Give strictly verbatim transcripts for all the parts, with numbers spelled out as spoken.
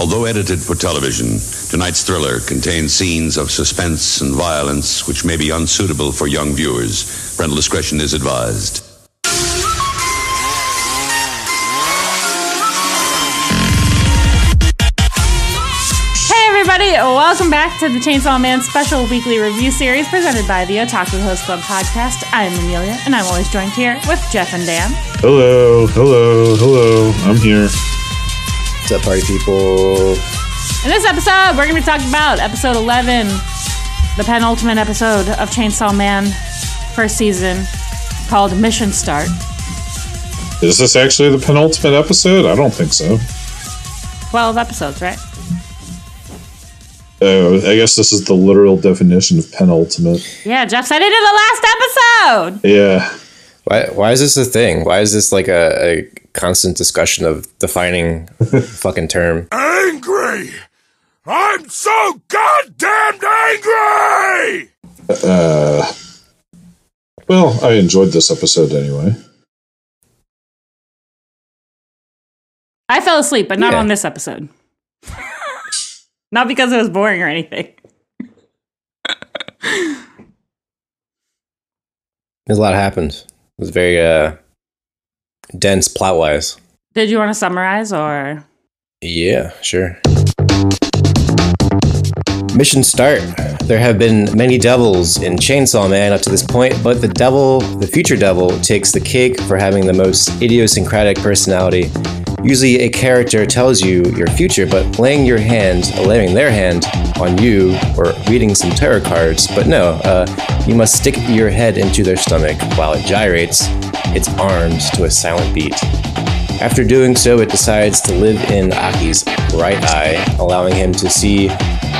Although edited for television, tonight's thriller contains scenes of suspense and violence which may be unsuitable for young viewers. Parental discretion is advised. Welcome back to the Chainsaw Man special weekly review series presented by the Otaku Host Club podcast. I'm Amelia, and I'm always joined here with Jeff and Dan. Hello, hello, hello. I'm here. What's up, party people? In this episode, we're going to be talking about episode eleven, the penultimate episode of Chainsaw Man first season, called Mission Start. Is this actually the penultimate episode? I don't think so. twelve episodes, right? Oh, I guess this is the literal definition of penultimate. Yeah, Jeff said it in the last episode! Yeah. Why Why is this a thing? Why is this like a, a constant discussion of defining the fucking term? Angry! I'm so goddamn angry! Uh, well, I enjoyed this episode anyway. I fell asleep, but not yeah. on this episode. Not because it was boring or anything. There's a lot happened. It was very uh, dense plot-wise. Did you want to summarize or? Yeah, sure. Mission Start. There have been many devils in Chainsaw Man up to this point, but the devil, the future devil, takes the cake for having the most idiosyncratic personality. Usually a character tells you your future, but laying your hand, laying their hand on you, or reading some tarot cards, but no, uh, you must stick your head into their stomach while it gyrates its arms to a silent beat. After doing so, it decides to live in Aki's right eye, allowing him to see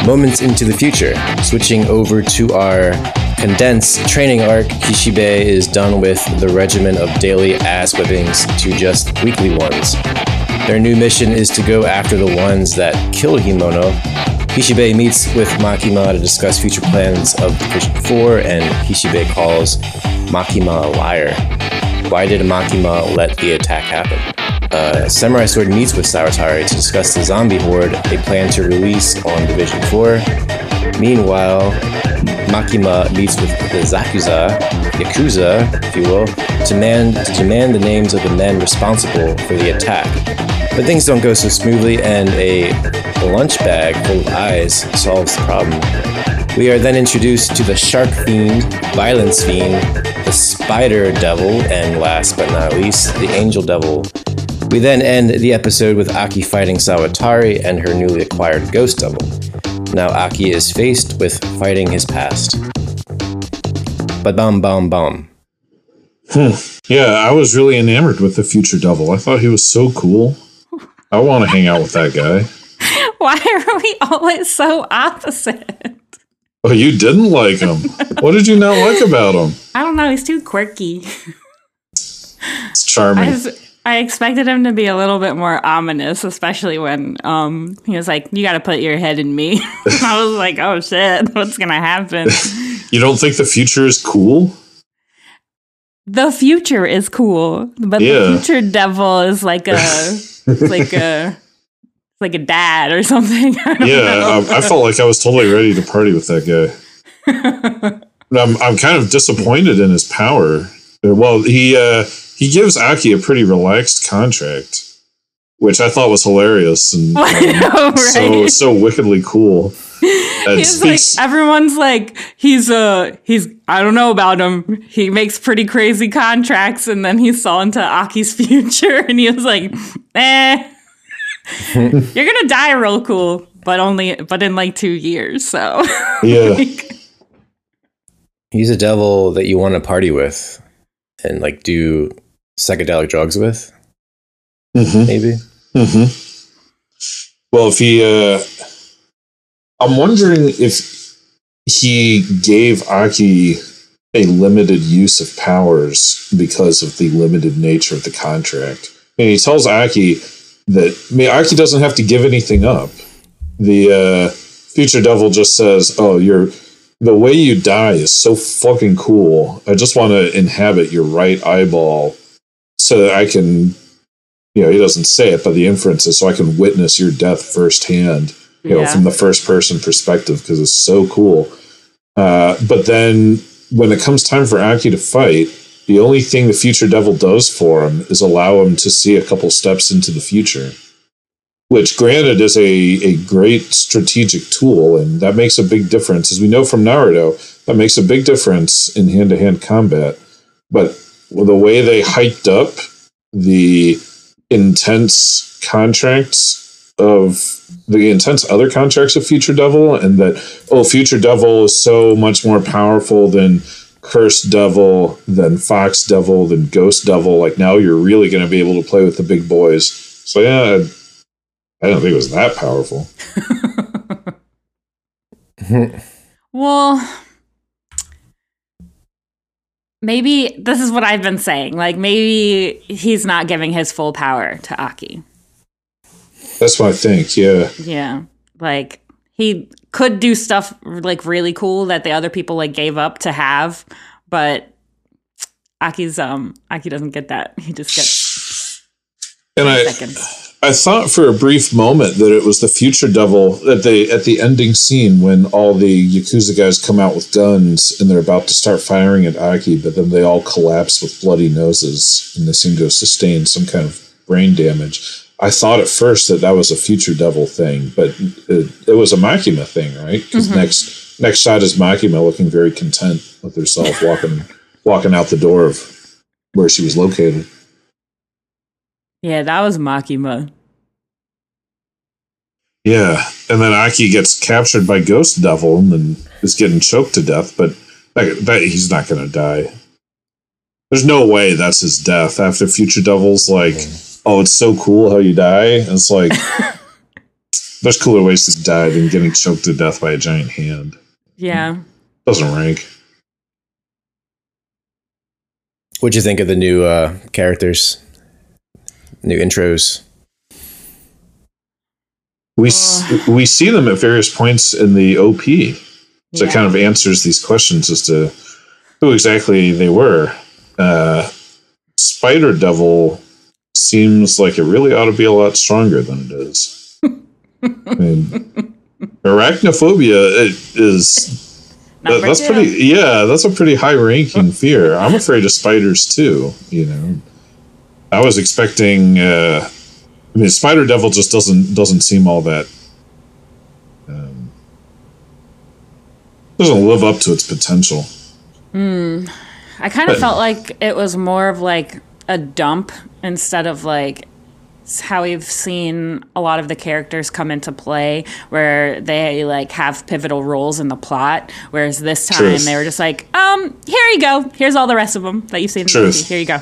moments into the future. Switching over to our condensed training arc, Kishibe is done with the regimen of daily ass whippings to just weekly ones. Their new mission is to go after the ones that kill Himeno. Kishibe meets with Makima to discuss future plans of Division four, and Kishibe calls Makima a liar. Why did Makima let the attack happen? Uh, Samurai Sword meets with Sawatari to discuss the zombie horde they plan to release on Division four. Meanwhile, Makima meets with the Zakuza, Yakuza, if you will, to demand, to demand the names of the men responsible for the attack. But things don't go so smoothly, and a lunch bag full of eyes solves the problem. We are then introduced to the Shark Fiend, Violence Fiend, the Spider Devil, and last but not least, the Angel Devil. We then end the episode with Aki fighting Sawatari and her newly acquired Ghost Devil. Now Aki is faced with fighting his past. Ba-bum, bum, bum. Hmm. Yeah, I was really enamored with the future devil. I thought he was so cool. I want to hang out with that guy. Why are we always so opposite? Oh, you didn't like him. What did you not like about him? I don't know. He's too quirky. It's charming. I expected him to be a little bit more ominous, especially when um, he was like, "You got to put your head in me." I was like, "Oh shit, what's gonna happen?" You don't think the future is cool? The future is cool, but yeah. The future devil is like a, like a, like a dad or something. I don't yeah, know. I, I felt like I was totally ready to party with that guy. I'm, I'm kind of disappointed in his power. Well, he. Uh, He gives Aki a pretty relaxed contract, which I thought was hilarious and um, know, right? so so wickedly cool. He's like, everyone's like, he's uh he's I don't know about him. He makes pretty crazy contracts, and then he saw into Aki's future, and he was like, eh, you're gonna die real cool, but only but in like two years. So yeah, like, he's a devil that you want to party with and like do psychedelic drugs with, mm-hmm. maybe. Mm-hmm. Well, if he, uh, I'm wondering if he gave Aki a limited use of powers because of the limited nature of the contract. I mean, he tells Aki that, I mean, Aki doesn't have to give anything up. The uh, future devil just says, "Oh, you're." The way you die is so fucking cool. I just want to inhabit your right eyeball so that I can, you know, he doesn't say it, but the inference is, so I can witness your death firsthand, you know, yeah. from the first person perspective, because it's so cool. Uh, but then when it comes time for Aki to fight, the only thing the future devil does for him is allow him to see a couple steps into the future, which granted is a, a great strategic tool, and that makes a big difference. As we know from Naruto, that makes a big difference in hand-to-hand combat. But the way they hyped up the intense contracts of the intense other contracts of Future Devil, and that, oh, Future Devil is so much more powerful than Cursed Devil, than Fox Devil, than Ghost Devil. Like, now you're really going to be able to play with the big boys. So, yeah, I don't think it was that powerful. Well, maybe this is what I've been saying. Like, maybe he's not giving his full power to Aki. That's what I think, yeah. Yeah. Like, he could do stuff, like, really cool that the other people, like, gave up to have, but Aki's, um, Aki doesn't get that. He just gets and I, seconds. I thought for a brief moment that it was the Future Devil that they, at the ending scene when all the Yakuza guys come out with guns and they're about to start firing at Aki, but then they all collapse with bloody noses and they seem to have sustained some kind of brain damage. I thought at first that that was a Future Devil thing, but it, it was a Makima thing, right? Because mm-hmm. next next shot is Makima looking very content with herself, walking walking out the door of where she was located. Yeah, that was Makima. Yeah, and then Aki gets captured by Ghost Devil and then is getting choked to death, but that, that, he's not going to die. There's no way that's his death. After Future Devil's like, oh, it's so cool how you die. And it's like, there's cooler ways to die than getting choked to death by a giant hand. Yeah. Doesn't rank. What'd you think of the new uh, characters? New intros. We uh, we see them at various points in the O P, so yeah. It kind of answers these questions as to who exactly they were. Uh, Spider Devil seems like it really ought to be a lot stronger than it is. I mean, arachnophobia it is that, that's two. pretty. Yeah, that's a pretty high ranking fear. I'm afraid of spiders too. You know. I was expecting. Uh, I mean, Spider Devil just doesn't doesn't seem all that. Um, doesn't live up to its potential. Mm. I kind of felt like it was more of like a dump instead of like how we've seen a lot of the characters come into play, where they like have pivotal roles in the plot. Whereas this time Truth. They were just like, um, here you go. Here's all the rest of them that you've seen. Truth. Here you go.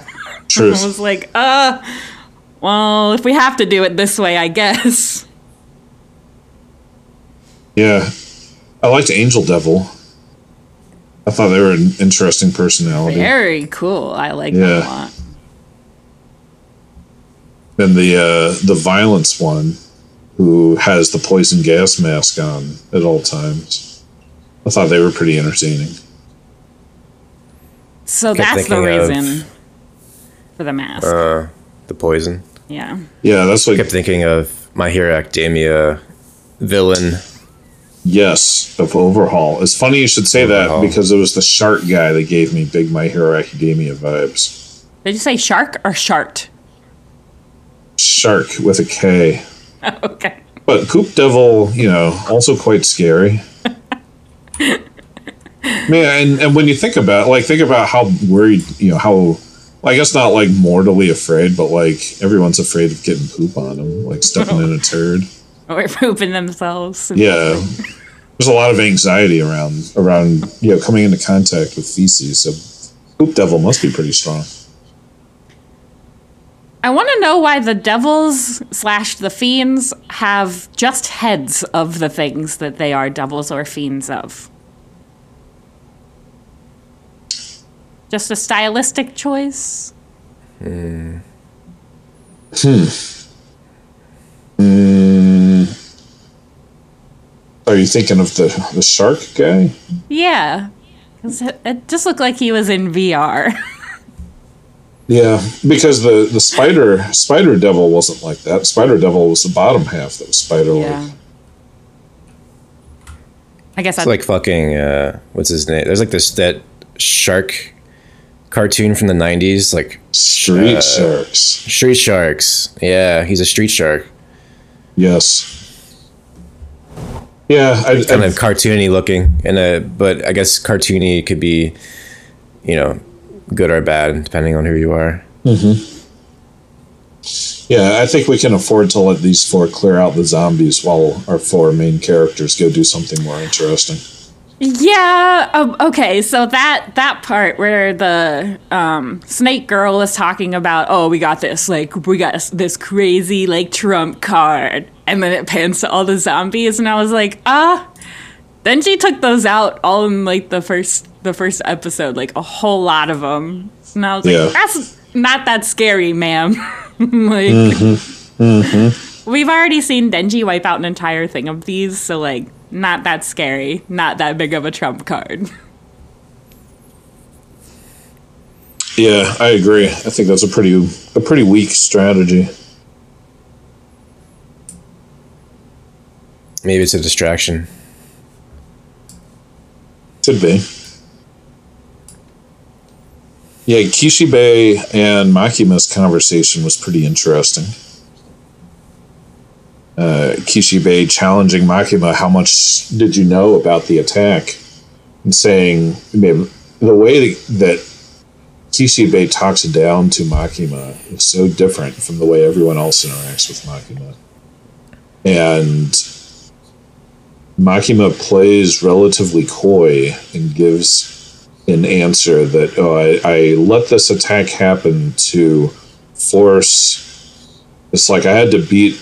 Truth. I was like, uh, well, if we have to do it this way, I guess. Yeah. I liked Angel Devil. I thought they were an interesting personality. Very cool. I like yeah. them a lot. And the, uh, the violence one who has the poison gas mask on at all times. I thought they were pretty entertaining. So that's the reason. Of- For the mask. Uh, the poison. Yeah. Yeah, that's what... I kept thinking of My Hero Academia villain. Yes, of Overhaul. It's funny you should say Overhaul. That because it was the shark guy that gave me big My Hero Academia vibes. Did you say shark or shart? Shark with a K. Oh, okay. But Coop Devil, you know, also quite scary. Man, and, and when you think about like, think about how worried, you know, how... I guess not like mortally afraid, but like everyone's afraid of getting poop on them, like stepping in a turd. Or pooping themselves. Yeah. There's a lot of anxiety around, around, you know, coming into contact with feces. So Poop Devil must be pretty strong. I want to know why the devils slash the fiends have just heads of the things that they are devils or fiends of. Just a stylistic choice? Mm. Hmm. Mm. Are you thinking of the, the shark guy? Yeah. It just looked like he was in V R. Yeah, because the, the spider spider devil wasn't like that. Spider devil was the bottom half that was spider-like. Yeah. I guess that's like fucking uh, what's his name? There's like this that shark cartoon from the nineties, like Street uh, Sharks. Street Sharks. Yeah, he's a street shark. Yes. Yeah, I, kind I, of cartoony looking, and uh, but I guess cartoony could be, you know, good or bad depending on who you are. Mm-hmm. Yeah, I think we can afford to let these four clear out the zombies while our four main characters go do something more interesting. Yeah. Um, okay. So that that part where the um, snake girl is talking about, oh, we got this, like we got this crazy like trump card, and then it pans to all the zombies, and I was like, ah. Then she took those out all in like the first the first episode, like a whole lot of them, and I was yeah. like, that's not that scary, ma'am. like, mm-hmm. Mm-hmm. We've already seen Denji wipe out an entire thing of these, so like. Not that scary. Not that big of a trump card. Yeah, I agree. I think that's a pretty a pretty weak strategy. Maybe it's a distraction. Could be. Yeah, Kishibe and Makima's conversation was pretty interesting. Uh, Kishibe challenging Makima, how much did you know about the attack? And saying, I mean, the way that Kishibe talks down to Makima is so different from the way everyone else interacts with Makima. And Makima plays relatively coy and gives an answer that, oh, I, I let this attack happen to force... It's like I had to beat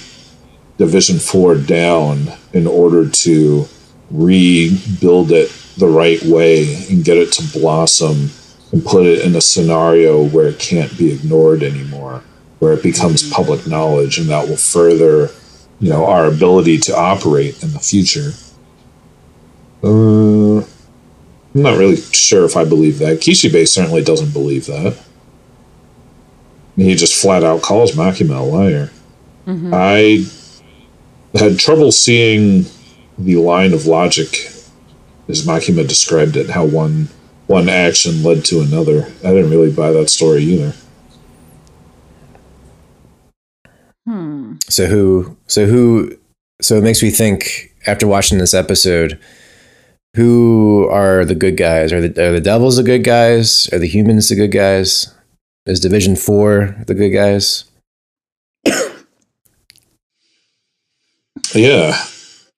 Division four down in order to rebuild it the right way and get it to blossom and put it in a scenario where it can't be ignored anymore, where it becomes public knowledge, and that will further, you know, our ability to operate in the future. Uh, I'm not really sure if I believe that. Kishibe certainly doesn't believe that. He just flat out calls Makima a liar. Mm-hmm. I... had trouble seeing the line of logic as Makima described it, how one one action led to another. I didn't really buy that story either. Hmm. So who so who so it makes me think after watching this episode, who are the good guys? Are the are the devils the good guys? Are the humans the good guys? Is Division Four the good guys? Yeah,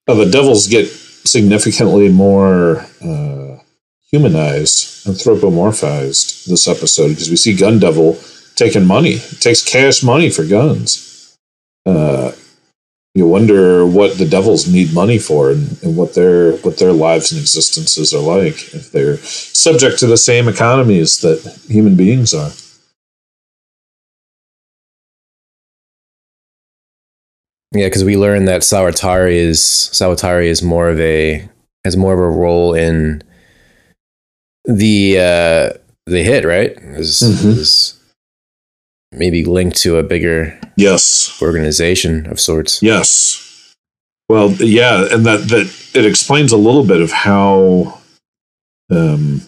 well, the devils get significantly more uh, humanized, anthropomorphized this episode because we see Gun Devil taking money. It takes cash money for guns. Uh, you wonder what the devils need money for, and, and what their what their lives and existences are like if they're subject to the same economies that human beings are. Yeah, because we learned that Sawatari is Sawatari is more of a has more of a role in the uh, the hit, right? Is, mm-hmm. is maybe linked to a bigger yes organization of sorts. Yes. Well, yeah, and that, that it explains a little bit of how, um,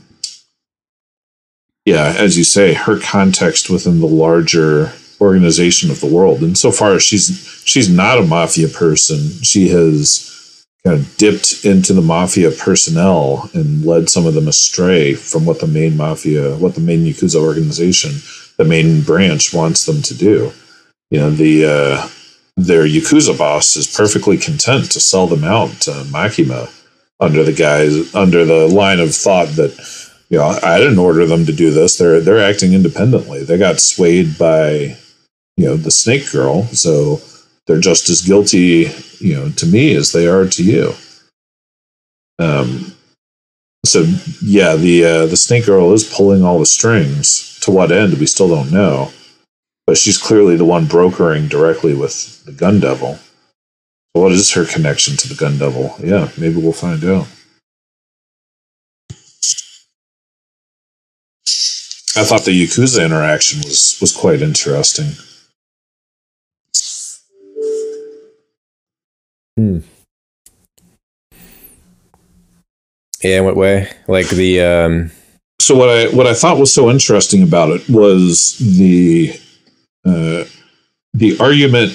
yeah, as you say, her context within the larger organization of the world. And so far, she's she's not a mafia person. She has kind of dipped into the mafia personnel and led some of them astray from what the main mafia, what the main Yakuza organization, the main branch wants them to do. You know, the uh, their Yakuza boss is perfectly content to sell them out to Makima under the guise, under the line of thought that, you know, I didn't order them to do this. They're they're acting independently. They got swayed by, you know, the snake girl, so they're just as guilty, you know, to me as they are to you. Um, so yeah, the uh, the snake girl is pulling all the strings. To what end, we still don't know, but she's clearly the one brokering directly with the Gun Devil. So what is her connection to the Gun Devil? Yeah, maybe we'll find out. I thought the Yakuza interaction was, was quite interesting. Hmm. Yeah, in what way? Like the um So what I what I thought was so interesting about it was the uh the argument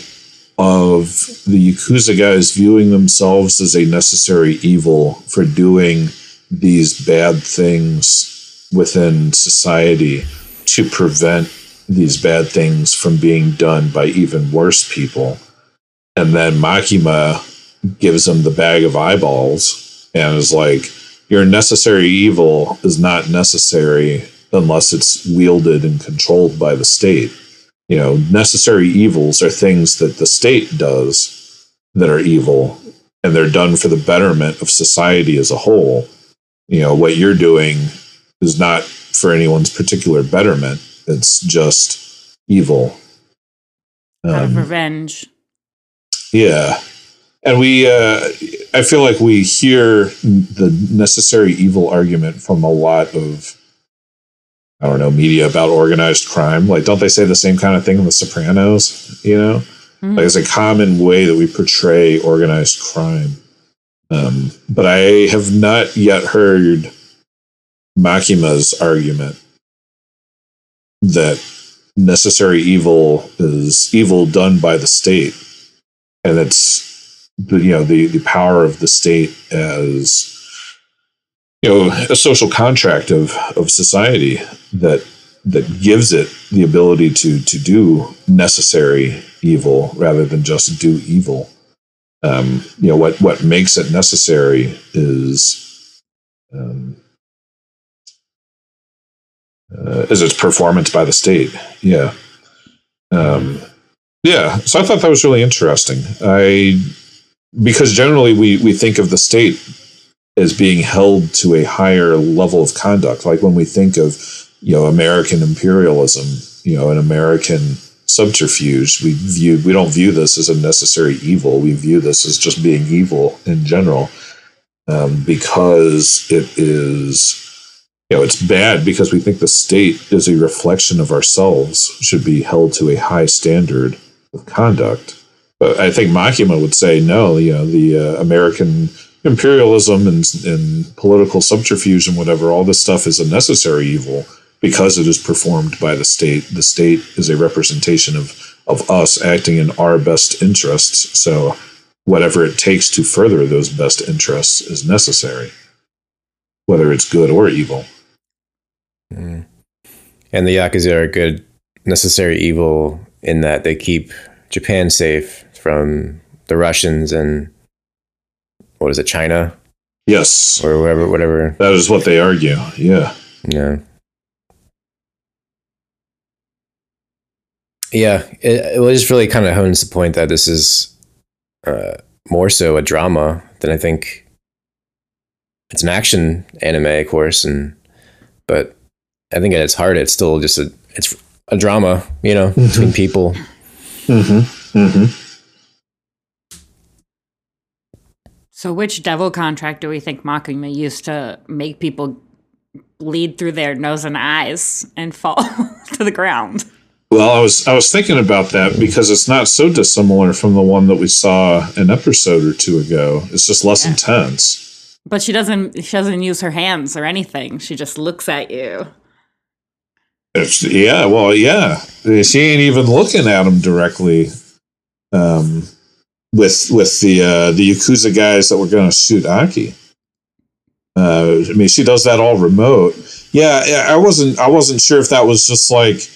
of the Yakuza guys viewing themselves as a necessary evil for doing these bad things within society to prevent these bad things from being done by even worse people. And then Makima gives him the bag of eyeballs and is like, your necessary evil is not necessary unless it's wielded and controlled by the state. You know, necessary evils are things that the state does that are evil, and they're done for the betterment of society as a whole. You know, what you're doing is not for anyone's particular betterment. It's just evil. Um, out of revenge. Yeah. And we, uh, I feel like we hear the necessary evil argument from a lot of, I don't know, media about organized crime. Like, don't they say the same kind of thing in The Sopranos? You know, mm-hmm. Like, it's a common way that we portray organized crime. Um, but I have not yet heard Makima's argument that necessary evil is evil done by the state. And it's, the, you know, the, the power of the state as, you know, a social contract of, of society that that gives it the ability to to do necessary evil rather than just do evil. Um, you know, what, what makes it necessary is um, uh, is its performance by the state. Yeah. Um, yeah. So I thought that was really interesting. I... Because generally we, we think of the state as being held to a higher level of conduct. Like when we think of, you know, American imperialism, you know, an American subterfuge, we view, we don't view this as a necessary evil. We view this as just being evil in general, um, because it is, you know, it's bad because we think the state is a reflection of ourselves, should be held to a high standard of conduct. I think Makima would say, no, you know, the uh, American imperialism and, and political subterfuge and whatever, all this stuff is a necessary evil because it is performed by the state. The state is a representation of, of us acting in our best interests. So whatever it takes to further those best interests is necessary, whether it's good or evil. Mm. And the Yakuza are a good necessary evil in that they keep Japan safe from the Russians and what is it, China? Yes. Or whatever, whatever. That is what they argue. Yeah. Yeah. Yeah. It, it just really kind of hones the point that this is uh, more so a drama than I think it's an action anime, of course. And, but I think at its heart, it's still just a, it's a drama, you know, mm-hmm. between people. Mm-hmm. Mm-hmm. So which devil contract do we think Makima used to make people bleed through their nose and eyes and fall to the ground? Well, I was I was thinking about that because it's not so dissimilar from the one that we saw an episode or two ago. It's just less yeah. intense. But she doesn't she doesn't use her hands or anything. She just looks at you. It's, yeah, well, yeah. She ain't even looking at him directly. Um, with with the uh, the Yakuza guys that were going to shoot Aki. Uh, I mean, she does that all remote. Yeah, I wasn't. I wasn't sure if that was just like,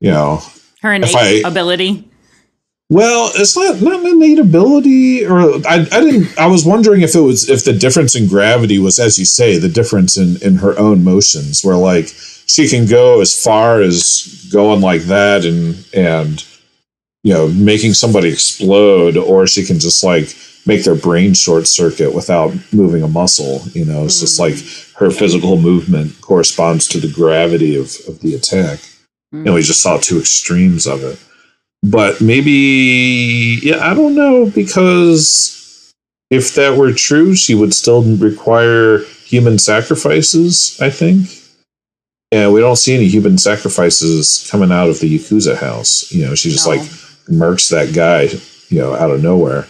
you know, her innate I, ability. Well, it's not not an innate ability, or I I didn't. I was wondering if it was if the difference in gravity was, as you say, the difference in in her own motions, where like. She can go as far as going like that and, and, you know, making somebody explode, or she can just like make their brain short circuit without moving a muscle. You know, it's mm. just like her physical movement corresponds to the gravity of, of the attack. Mm. And we just saw two extremes of it, but maybe, yeah, I don't know, because if that were true, she would still require human sacrifices, I think. Yeah, we don't see any human sacrifices coming out of the Yakuza house. You know, she just no. like murks that guy, you know, out of nowhere.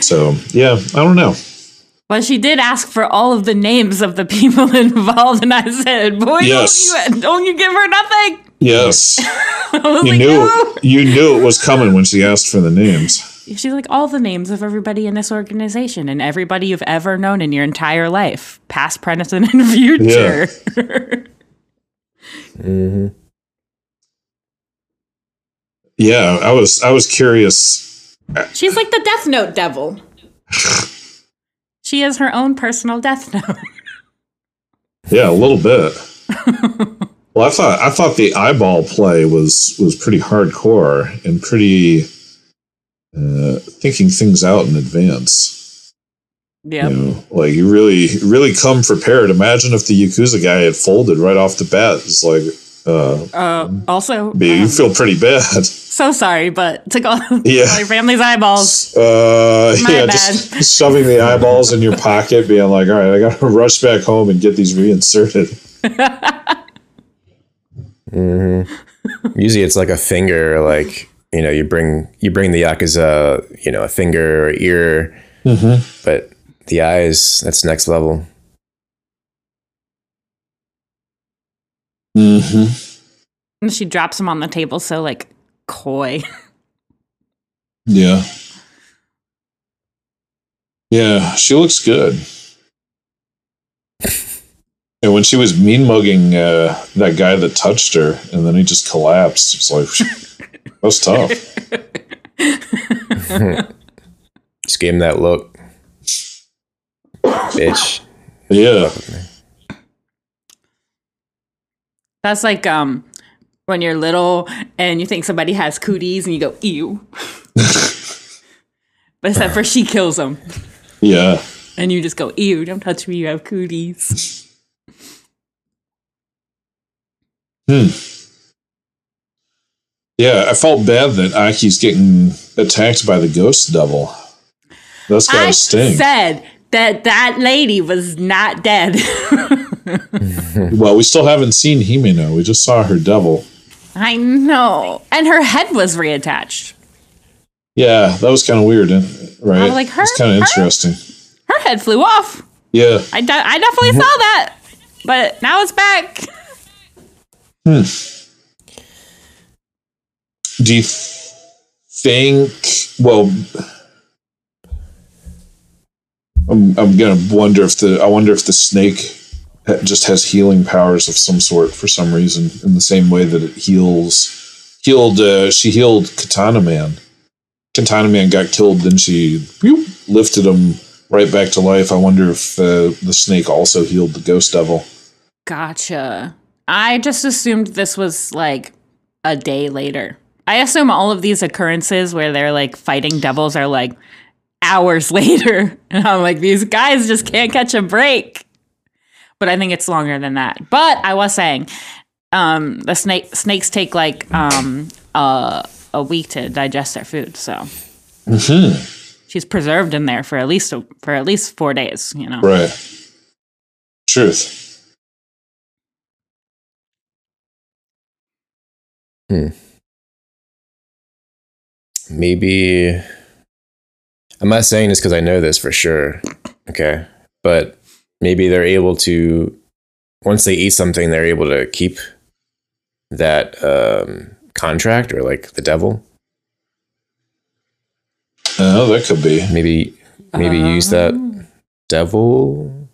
So, yeah, I don't know. Well, she did ask for all of the names of the people involved, and I said, boy, yes. don't, you, don't you give her nothing? Yes. You, like, knew, no. you knew it was coming when she asked for the names. She's like, all the names of everybody in this organization and everybody you've ever known in your entire life, past, present, and future. Yeah. Mm-hmm. Yeah, I was I was curious. She's like the Death Note devil. She is her own personal Death Note. Yeah, a little bit. Well, I thought I thought the eyeball play was was pretty hardcore and pretty uh, thinking things out in advance. Yeah, you know, like you really, really come prepared. Imagine if the Yakuza guy had folded right off the bat. It's like, uh, uh also, um, you feel pretty bad. So sorry, but took all, yeah. all your family's eyeballs. Uh, My yeah, bad. Just shoving the eyeballs in your pocket, being like, all right, I gotta rush back home and get these reinserted. Mm-hmm. Usually, it's like a finger. Like you know, you bring you bring the Yakuza, you know, a finger or ear, mm-hmm. but. The eyes, that's next level. Mm-hmm. And she drops him on the table so, like, coy. Yeah. Yeah, she looks good. And when she was mean-mugging uh, that guy that touched her, and then he just collapsed, it's like, that was tough. Just gave him that look. Bitch. Yeah. That's like um when you're little and you think somebody has cooties and you go, ew. But except for she kills them. Yeah. And you just go, ew, don't touch me, you have cooties. Hmm. Yeah, I felt bad that Aki's getting attacked by the ghost devil. That's gotta sting. I said that that lady was not dead. Well, we still haven't seen Himeno. We just saw her devil. I know. And her head was reattached. Yeah, that was kind of weird, right? I was like, her, it's kind of interesting. Her head flew off. Yeah. I, de- I definitely saw that. But now it's back. Hmm. Do you think... Well... I'm, I'm gonna wonder if the I wonder if the snake just has healing powers of some sort for some reason, in the same way that it heals healed uh, she healed Katana Man. Katana Man got killed, then she whoop, lifted him right back to life. I wonder if uh, the snake also healed the ghost devil. Gotcha. I just assumed this was like a day later. I assume all of these occurrences where they're like fighting devils are like hours later, and I'm like, these guys just can't catch a break. But I think it's longer than that. But I was saying, um, the snake snakes take like um, uh, a week to digest their food. So mm-hmm. She's preserved in there for at least a, for at least four days. You know, right? Truth. Hmm. Maybe. I'm not saying this because I know this for sure, okay? But maybe they're able to, once they eat something, they're able to keep that um, contract or, like, the devil. Oh, that could be. Maybe maybe um, use that devil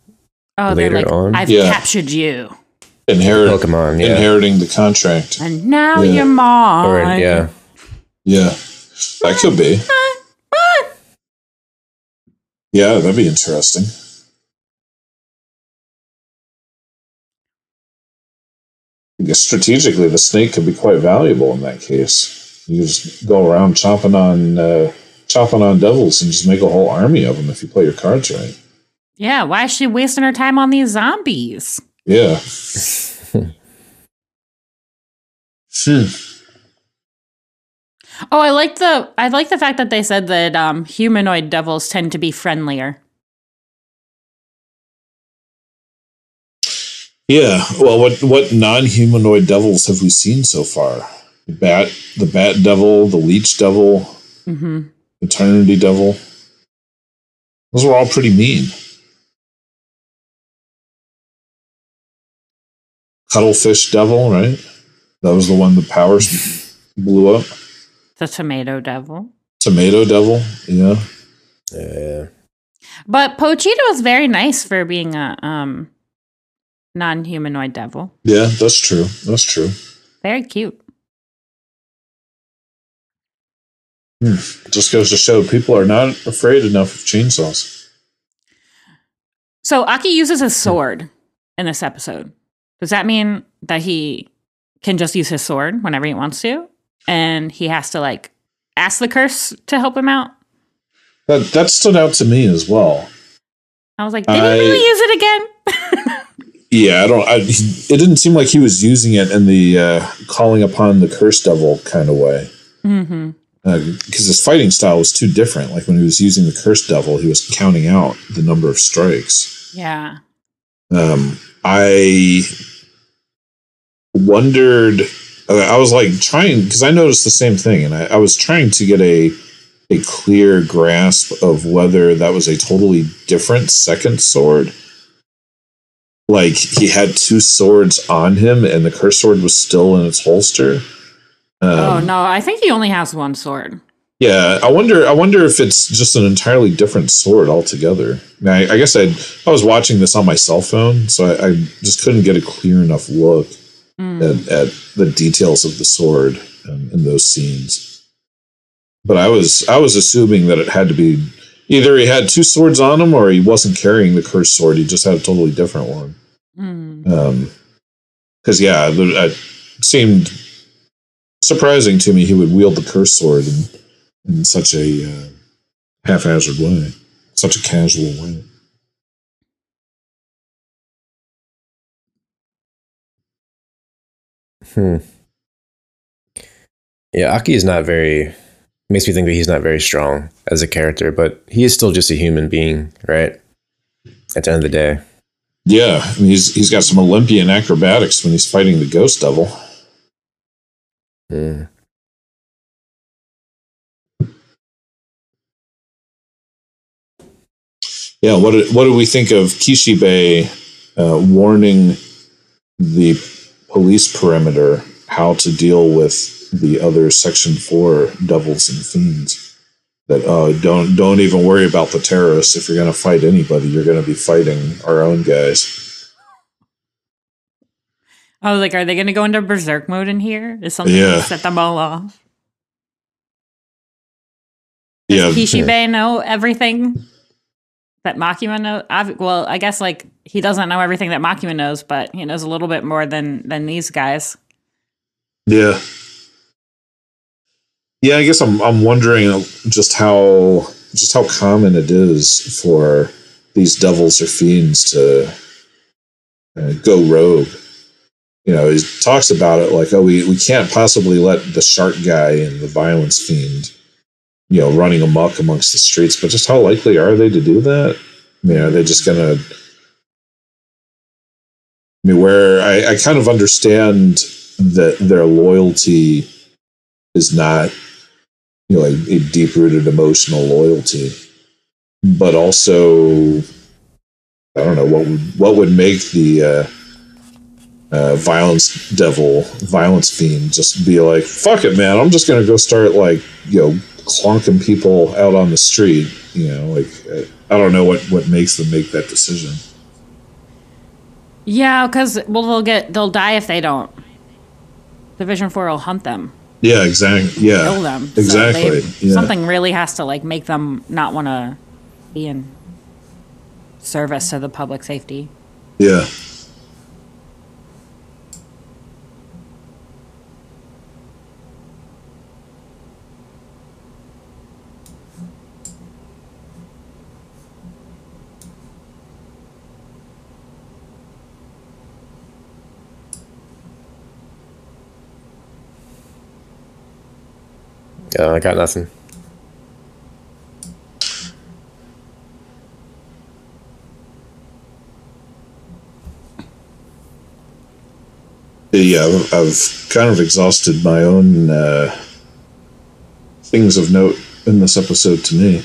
oh, later like, on. I've yeah. captured you. Inherit, Pokemon, yeah. Inheriting the contract. And now yeah. you're mine. Or, yeah. Yeah, that could be. Yeah, that'd be interesting. I guess strategically, the snake could be quite valuable in that case. You just go around chomping on uh, chomping on devils and just make a whole army of them if you play your cards right. Yeah, why is she wasting her time on these zombies? Yeah. Hmm. Oh, I like the I like the fact that they said that um, humanoid devils tend to be friendlier. Yeah. Well, what what non-humanoid devils have we seen so far? The bat, the bat devil, the leech devil, mm-hmm. eternity devil. Those were all pretty mean. Cuttlefish devil, right? That was the one the power blew up. The tomato devil. Tomato devil, yeah. Yeah. But Pochito is very nice for being a um, non-humanoid devil. Yeah, that's true. That's true. Very cute. Hmm. Just goes to show people are not afraid enough of chainsaws. So Aki uses his sword in this episode. Does that mean that he can just use his sword whenever he wants to? And he has to, like, ask the curse to help him out? That that stood out to me as well. I was like, did I, he really use it again? Yeah, I don't. I, it didn't seem like he was using it in the uh, calling upon the curse devil kind of way. Mm-hmm. Because uh, his fighting style was too different. Like when he was using the curse devil, he was counting out the number of strikes. Yeah. Um, I wondered. I was like trying because I noticed the same thing, and I, I was trying to get a a clear grasp of whether that was a totally different second sword. Like he had two swords on him, and the curse sword was still in its holster. Um, oh no! I think he only has one sword. Yeah, I wonder. I wonder if it's just an entirely different sword altogether. I mean, I, I guess I I was watching this on my cell phone, so I, I just couldn't get a clear enough look mm. at, at the details of the sword um, in those scenes. But I was I was assuming that it had to be either he had two swords on him or he wasn't carrying the cursed sword. He just had a totally different one. Mm. Um, because yeah, it seemed surprising to me he would wield the curse sword in, in such a uh, haphazard way, such a casual way. Hmm. Yeah, Aki is not very, makes me think that he's not very strong as a character, but he is still just a human being, right? At the end of the day. Yeah, I mean, he's he's got some Olympian acrobatics when he's fighting the ghost devil. Mm. Yeah, what do, what do we think of Kishibe uh, warning the police perimeter how to deal with the other Section Four devils and fiends? That uh, don't don't even worry about the terrorists. If you're going to fight anybody, you're going to be fighting our own guys. I was like, are they going to go into berserk mode in here? Is something yeah. going to set them all off? Does yeah. Kishibe yeah. know everything that Makima knows? I've, well, I guess like he doesn't know everything that Makima knows, but he knows a little bit more than than these guys. Yeah. Yeah, I guess I'm I'm wondering just how just how common it is for these devils or fiends to uh, go rogue. You know, he talks about it like, oh, we, we can't possibly let the shark guy and the violence fiend, you know, running amok amongst the streets. But just how likely are they to do that? I mean, are they just going to... I mean, where I, I kind of understand that their loyalty is not, you know, a, a deep-rooted emotional loyalty. But also, I don't know, what would, what would make the... Uh, Uh, violence devil, violence fiend, just be like, fuck it, man. I'm just going to go start, like, you know, clonking people out on the street. You know, like, I don't know what, what makes them make that decision. Yeah, because, well, they'll get, they'll die if they don't. Division four will hunt them. Yeah, exactly. Yeah. Kill them. Exactly. So yeah. Something really has to, like, make them not want to be in service to the public safety. Yeah. Uh, I got nothing. yeah, I've, I've kind of exhausted my own uh, things of note in this episode to me.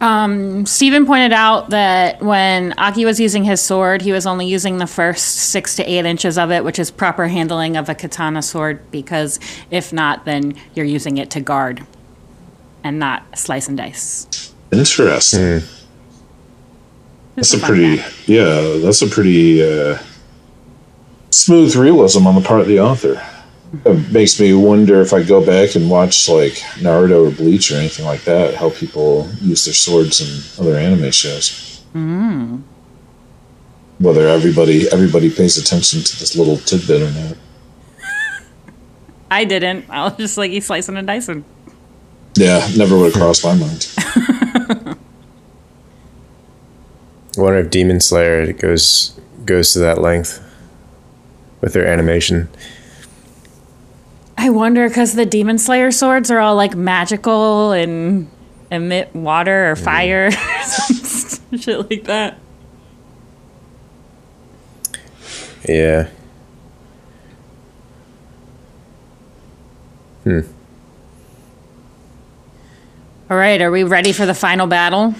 Um, Steven pointed out that when Aki was using his sword, he was only using the first six to eight inches of it, which is proper handling of a katana sword, because if not, then you're using it to guard and not slice and dice. Interesting. Mm. That's a, a pretty, fact. yeah, that's a pretty uh, smooth realism on the part of the author. It makes me wonder if I go back and watch like Naruto or Bleach or anything like that, how people use their swords in other anime shows. Mm. Whether everybody everybody pays attention to this little tidbit or not. I didn't. I was just like, he's slicing and dicing. Yeah, never would have crossed my mind. I wonder if Demon Slayer goes goes to that length with their animation. I wonder, because the Demon Slayer swords are all like magical and emit water or fire mm. or some shit like that. Yeah. Hmm. All right, are we ready for the final battle?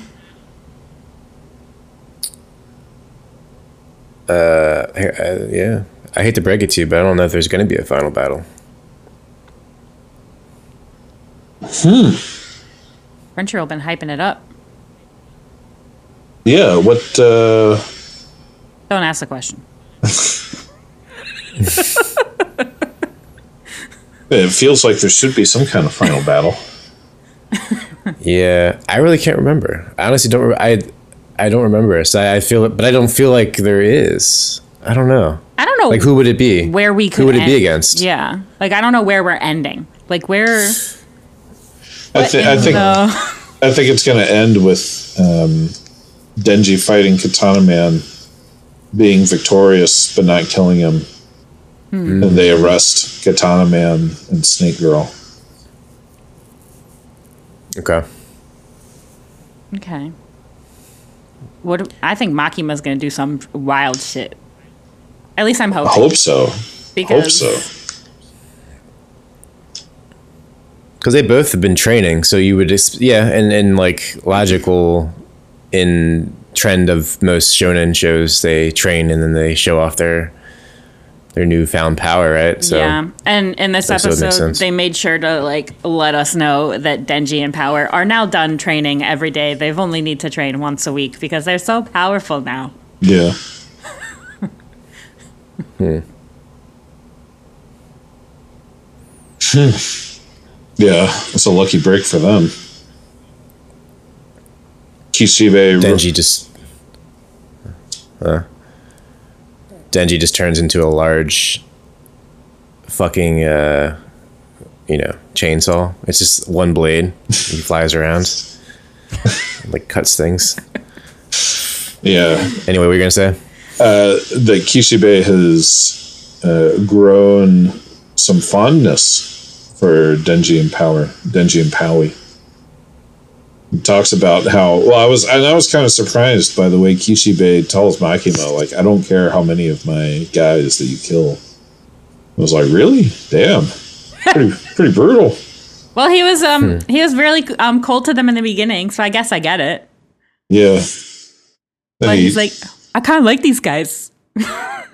Uh, I, I, yeah. I hate to break it to you, but I don't know if there's going to be a final battle. Hmm. Crunchyroll been hyping it up. Yeah, what uh don't ask the question. It feels like there should be some kind of final battle. Yeah, I really can't remember. I honestly don't re- I I don't remember. So I, I feel it, but I don't feel like there is. I don't know. I don't know. Like, who would it be? Where we could Who would end. It be against? Yeah. Like, I don't know where we're ending. Like, where I, th- I think I think it's going to end with um, Denji fighting Katana Man, being victorious but not killing him, mm. and they arrest Katana Man and Snake Girl. Okay. Okay. What I think Makima's going to do some wild shit. At least I'm hoping. I hope so. Because hope so. Because they both have been training, so you would just, yeah, and, and like logical in trend of most shonen shows, they train and then they show off their their newfound power, right? So yeah, and in this episode, they made sure to like let us know that Denji and Power are now done training every day. They've only need to train once a week because they're so powerful now. Yeah. hmm. Yeah, it's a lucky break for them. Kishibe Denji re- just uh, Denji just turns into a large fucking uh, you know, chainsaw. It's just one blade. He flies around, and, like, cuts things. Yeah. Anyway, what were you gonna say? Uh, that Kishibe has uh, grown some fondness for Denji and Power, Denji and Powie. He talks about how, well, I was, and I was kind of surprised by the way Kishibe tells Makima, like, I don't care how many of my guys that you kill. I was like, really? Damn. Pretty, pretty brutal. Well, he was, um, hmm. he was really um, cold to them in the beginning, so I guess I get it. Yeah. But he, he's like, I kind of like these guys.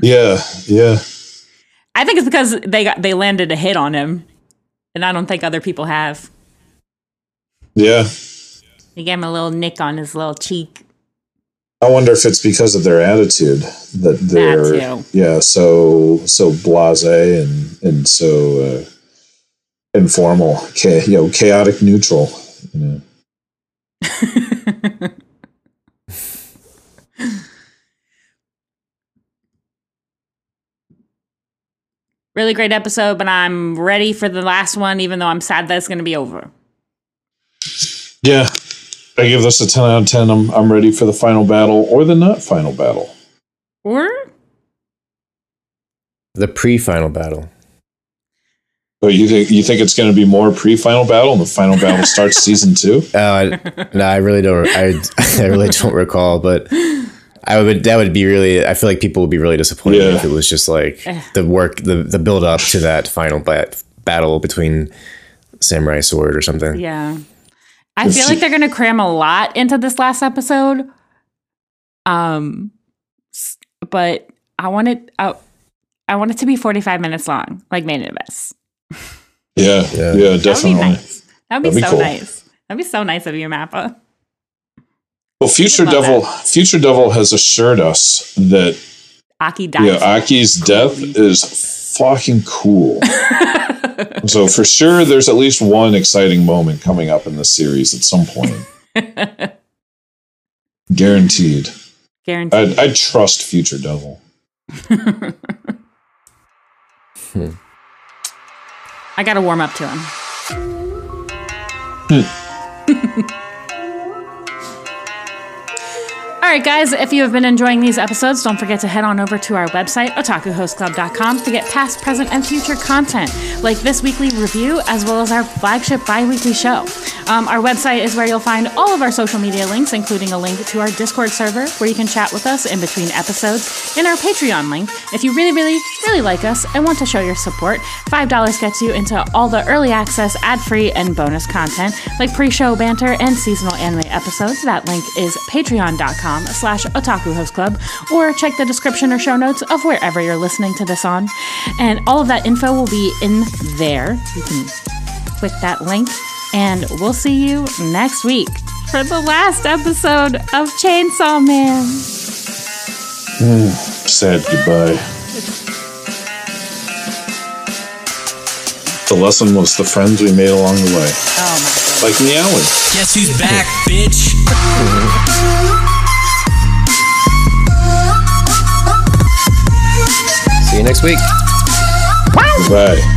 Yeah, yeah. I think it's because they got, they landed a hit on him. And I don't think other people have. Yeah. He gave him a little nick on his little cheek. I wonder if it's because of their attitude that they're that yeah so so blasé and and so uh, informal, cha- you know, chaotic neutral. You know. Really great episode, but I'm ready for the last one, even though I'm sad that it's going to be over. Yeah. I give this a ten out of ten. I'm, I'm ready for the final battle or the not final battle. Or? The pre-final battle. Oh, you think you think it's going to be more pre-final battle and the final battle starts season two? Uh, no, I really don't. I, I really don't recall, but I would, that would be really, I feel like people would be really disappointed yeah. if it was just like the work, the, the build up to that final bat- battle between Samurai Sword or something. Yeah. I feel like they're going to cram a lot into this last episode. Um, but I want it, I, I want it to be forty-five minutes long, like Made in Abyss. Yeah, yeah, yeah, definitely. That would be nice. That would be, That'd be so cool. nice. That'd be so nice of you, Mappa. Well, Future Devil, that. Future Devil has assured us that Aki dies. Yeah, Aki's death is fucking cool. So for sure, there's at least one exciting moment coming up in this series at some point. Guaranteed. Guaranteed. I'd, I'd trust Future Devil. hmm. I gotta warm up to him. Hmm. All right, guys, if you have been enjoying these episodes, don't forget to head on over to our website, otaku host club dot com, to get past, present, and future content, like this weekly review, as well as our flagship bi-weekly show. Um, our website is where you'll find all of our social media links, including a link to our Discord server, where you can chat with us in between episodes, and our Patreon link. If you really, really, really like us and want to show your support, five dollars gets you into all the early access, ad-free, and bonus content, like pre-show banter and seasonal anime episodes. That link is patreon dot com slash otaku host club, or check the description or show notes of wherever you're listening to this on. And all of that info will be in there. You can click that link. And we'll see you next week for the last episode of Chainsaw Man. Mm, sad goodbye. The lesson was the friends we made along the way. Oh my God. Like meowing. Guess who's back, bitch? See you next week. Bye. Bye.